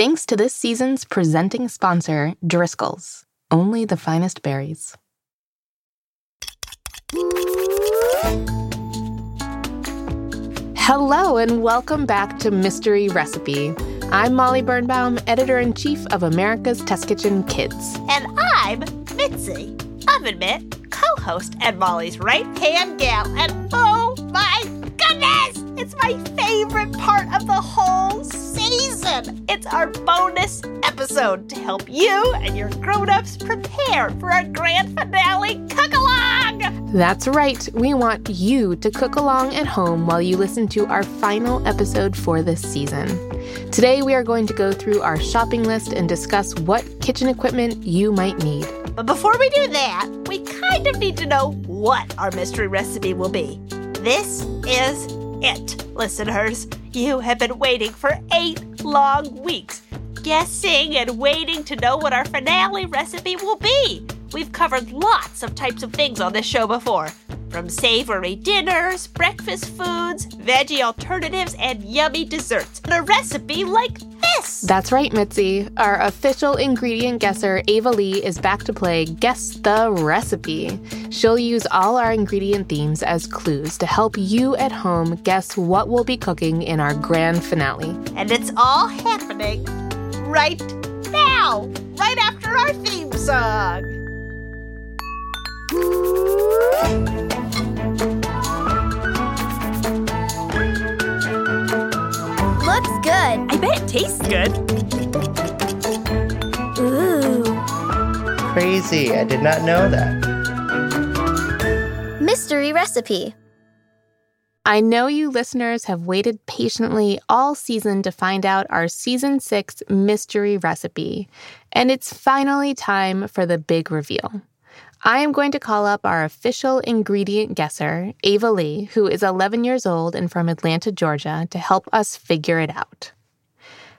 Thanks to this season's presenting sponsor, Driscoll's. Only the finest berries. Hello and welcome back to Mystery Recipe. I'm Molly Birnbaum, Editor-in-Chief of America's Test Kitchen Kids. And I'm Mitzi, oven mitt, co-host, and Molly's right-hand gal. And oh my goodness, it's my favorite part of the whole season. It's our bonus episode to help you and your grown-ups prepare for our grand finale cook-along. That's right. We want you to cook along at home while you listen to our final episode for this season. Today, we are going to go through our shopping list and discuss what kitchen equipment you might need. But before we do that, we kind of need to know what our mystery recipe will be. This is it, listeners. You have been waiting for 8 long weeks, guessing and waiting to know what our finale recipe will be. We've covered lots of types of things on this show before, from savory dinners, breakfast foods, veggie alternatives, and yummy desserts. And a recipe like this! That's right, Mitzi. Our official ingredient guesser, Ava Lee, is back to play Guess the Recipe. She'll use all our ingredient themes as clues to help you at home guess what we'll be cooking in our grand finale. And it's all happening right now, right after our theme song. Looks good. I bet it tastes good. Ooh. Crazy. I did not know that. Mystery recipe. I know you listeners have waited patiently all season to find out our Season 6 mystery recipe, and it's finally time for the big reveal. I am going to call up our official ingredient guesser, Ava Lee, who is 11 years old and from Atlanta, Georgia, to help us figure it out.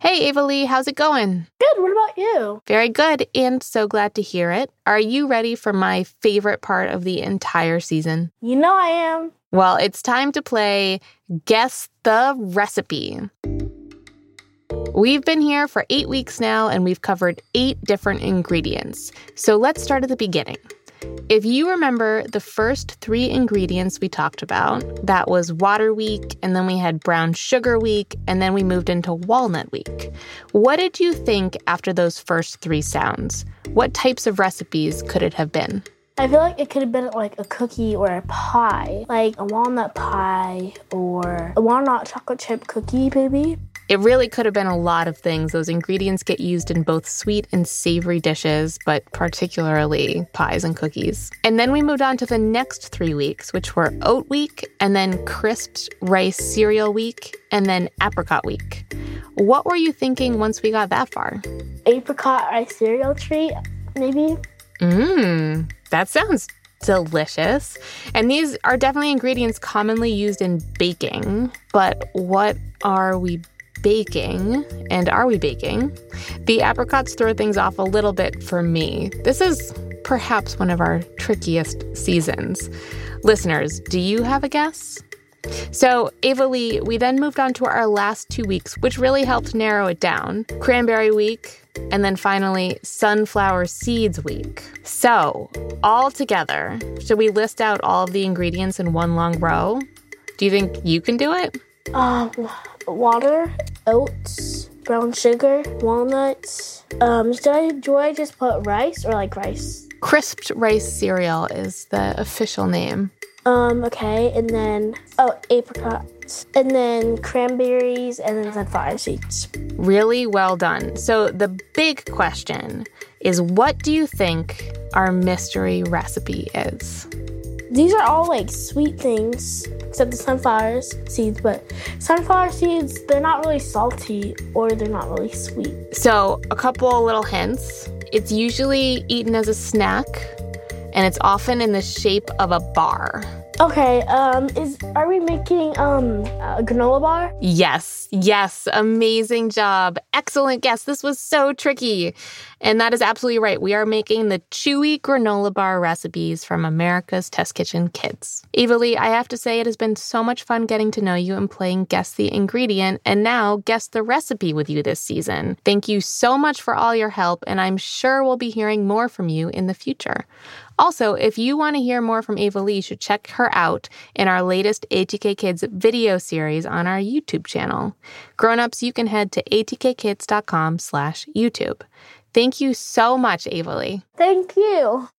Hey, Ava Lee, how's it going? Good. What about you? Very good, and so glad to hear it. Are you ready for my favorite part of the entire season? You know I am. Well, it's time to play Guess the Recipe. We've been here for 8 weeks now, and we've covered 8 different ingredients. So let's start at the beginning. If you remember the first 3 ingredients we talked about, that was water week, and then we had brown sugar week, and then we moved into walnut week. What did you think after those first 3 sounds? What types of recipes could it have been? I feel like it could have been like a cookie or a pie, like a walnut pie or a walnut chocolate chip cookie, maybe. It really could have been a lot of things. Those ingredients get used in both sweet and savory dishes, but particularly pies and cookies. And then we moved on to the next 3 weeks, which were oat week, and then crisped rice cereal week, and then apricot week. What were you thinking once we got that far? Apricot rice cereal treat, maybe? Mmm, that sounds delicious. And these are definitely ingredients commonly used in baking, but what are we baking, and are we baking? The apricots throw things off a little bit for me. This is perhaps one of our trickiest seasons. Listeners, do you have a guess? So, Ava Lee, we then moved on to our last 2 weeks, which really helped narrow it down. Cranberry week, and then finally, sunflower seeds week. So, all together, should we list out all of the ingredients in one long row? Do you think you can do it? Water, oats, brown sugar, walnuts. Do I just put rice or like rice? Crisped rice cereal is the official name. Okay, and then, apricots, and then cranberries, and then sunflower seeds. Really well done. So the big question is, what do you think our mystery recipe is? These are all like sweet things, except the sunflower seeds, but sunflower seeds, they're not really salty or they're not really sweet. So a couple little hints. It's usually eaten as a snack and it's often in the shape of a bar. Okay, are we making a granola bar? Yes, amazing job. Excellent guess. This was so tricky. And that is absolutely right. We are making the chewy granola bar recipes from America's Test Kitchen Kids. Ava Lee, I have to say it has been so much fun getting to know you and playing Guess the Ingredient and now Guess the Recipe with you this season. Thank you so much for all your help, and I'm sure we'll be hearing more from you in the future. Also, if you want to hear more from Ava Lee, you should check her out in our latest ATK Kids video series on our YouTube channel. Grown-ups, you can head to ATKKids.com/YouTube. Thank you so much, Ava Lee. Thank you.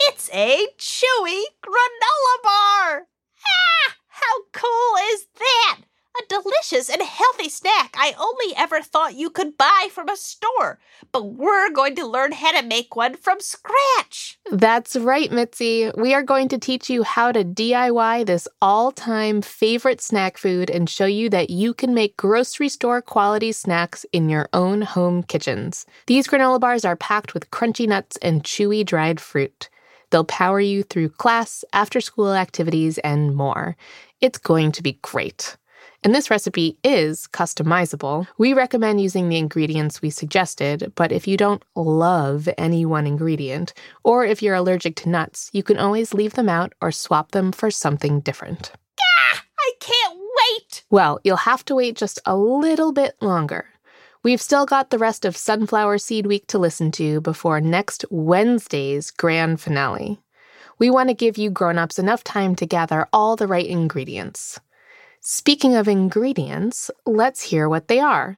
It's a chewy granola bar. Ah, how cool is that? A delicious and healthy snack I only ever thought you could buy from a store. But we're going to learn how to make one from scratch. That's right, Mitzi. We are going to teach you how to DIY this all-time favorite snack food and show you that you can make grocery store quality snacks in your own home kitchens. These granola bars are packed with crunchy nuts and chewy dried fruit. They'll power you through class, after-school activities, and more. It's going to be great. And this recipe is customizable. We recommend using the ingredients we suggested, but if you don't love any one ingredient, or if you're allergic to nuts, you can always leave them out or swap them for something different. Ah, I can't wait! Well, you'll have to wait just a little bit longer. We've still got the rest of Sunflower Seed Week to listen to before next Wednesday's grand finale. We want to give you grown-ups enough time to gather all the right ingredients. Speaking of ingredients, let's hear what they are.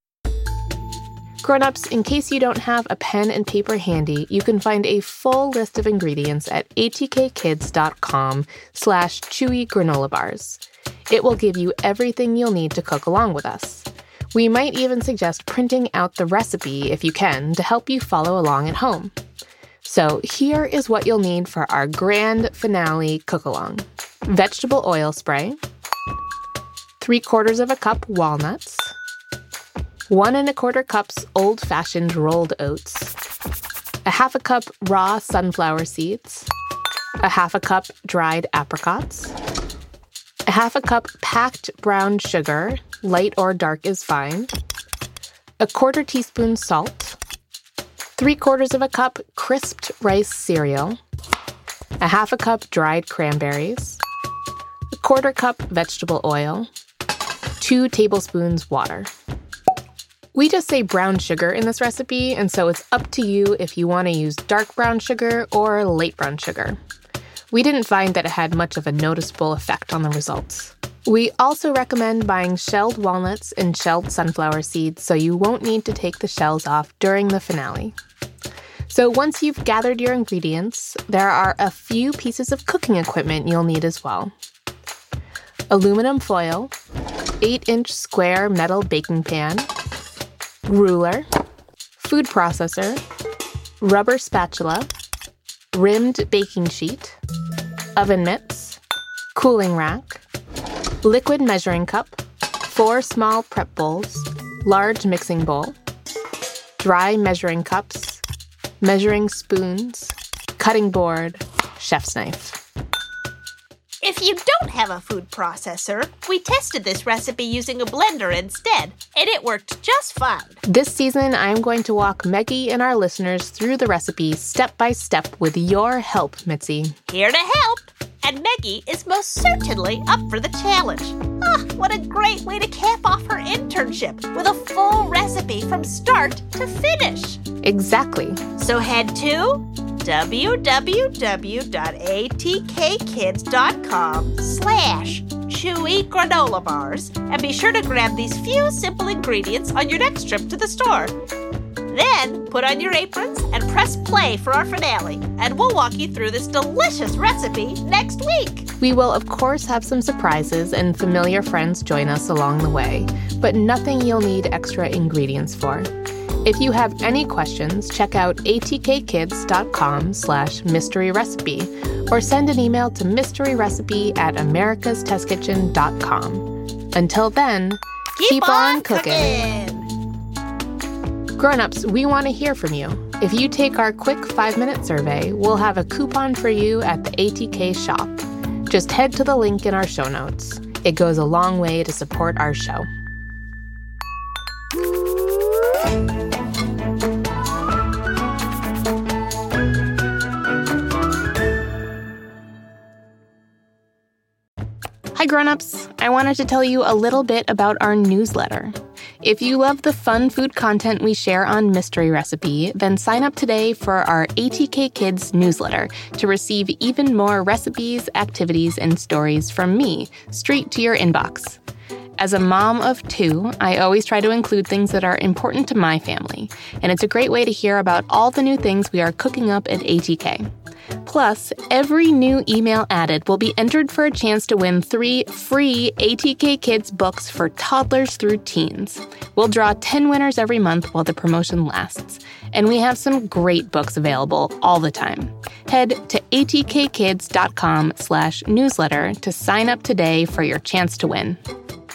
Grown-ups, in case you don't have a pen and paper handy, you can find a full list of ingredients at ATKKids.com/chewy granola bars. It will give you everything you'll need to cook along with us. We might even suggest printing out the recipe if you can to help you follow along at home. So here is what you'll need for our grand finale cook-along. Vegetable oil spray, 3/4 cup walnuts, 1 1/4 cups old-fashioned rolled oats, 1/2 cup raw sunflower seeds, 1/2 cup dried apricots, 1/2 cup packed brown sugar, light or dark is fine, 1/4 teaspoon salt, 3/4 cup crisped rice cereal, 1/2 cup dried cranberries, 1/4 cup vegetable oil, 2 tablespoons water. We just say brown sugar in this recipe, and so it's up to you if you want to use dark brown sugar or light brown sugar. We didn't find that it had much of a noticeable effect on the results. We also recommend buying shelled walnuts and shelled sunflower seeds, so you won't need to take the shells off during the finale. So once you've gathered your ingredients, there are a few pieces of cooking equipment you'll need as well. Aluminum foil, 8-inch square metal baking pan, ruler, food processor, rubber spatula, rimmed baking sheet, oven mitts, cooling rack, liquid measuring cup, 4 small prep bowls, large mixing bowl, dry measuring cups, measuring spoons, cutting board, chef's knife. If you don't have a food processor, we tested this recipe using a blender instead, and it worked just fine. This season, I'm going to walk Meggie and our listeners through the recipe step by step with your help, Mitzi. Here to help! And Meggie is most certainly up for the challenge. Ah, what a great way to cap off her internship with a full recipe from start to finish. Exactly. So head to www.ATKKids.com/chewy granola bars and be sure to grab these few simple ingredients on your next trip to the store. Then put on your aprons and press play for our finale, and we'll walk you through this delicious recipe next week. We will, of course, have some surprises and familiar friends join us along the way, but nothing you'll need extra ingredients for. If you have any questions, check out ATKKids.com/mystery recipe or send an email to mysteryrecipe@americastestkitchen.com. Until then, keep on cooking. Grown-ups, we want to hear from you. If you take our quick 5-minute survey, we'll have a coupon for you at the ATK Shop. Just head to the link in our show notes. It goes a long way to support our show. Hi, grown-ups. I wanted to tell you a little bit about our newsletter. If you love the fun food content we share on Mystery Recipe, then sign up today for our ATK Kids newsletter to receive even more recipes, activities, and stories from me, straight to your inbox. As a mom of 2, I always try to include things that are important to my family, and it's a great way to hear about all the new things we are cooking up at ATK. Plus, every new email added will be entered for a chance to win 3 free ATK Kids books for toddlers through teens. We'll draw 10 winners every month while the promotion lasts. And we have some great books available all the time. Head to ATKKids.com/newsletter to sign up today for your chance to win.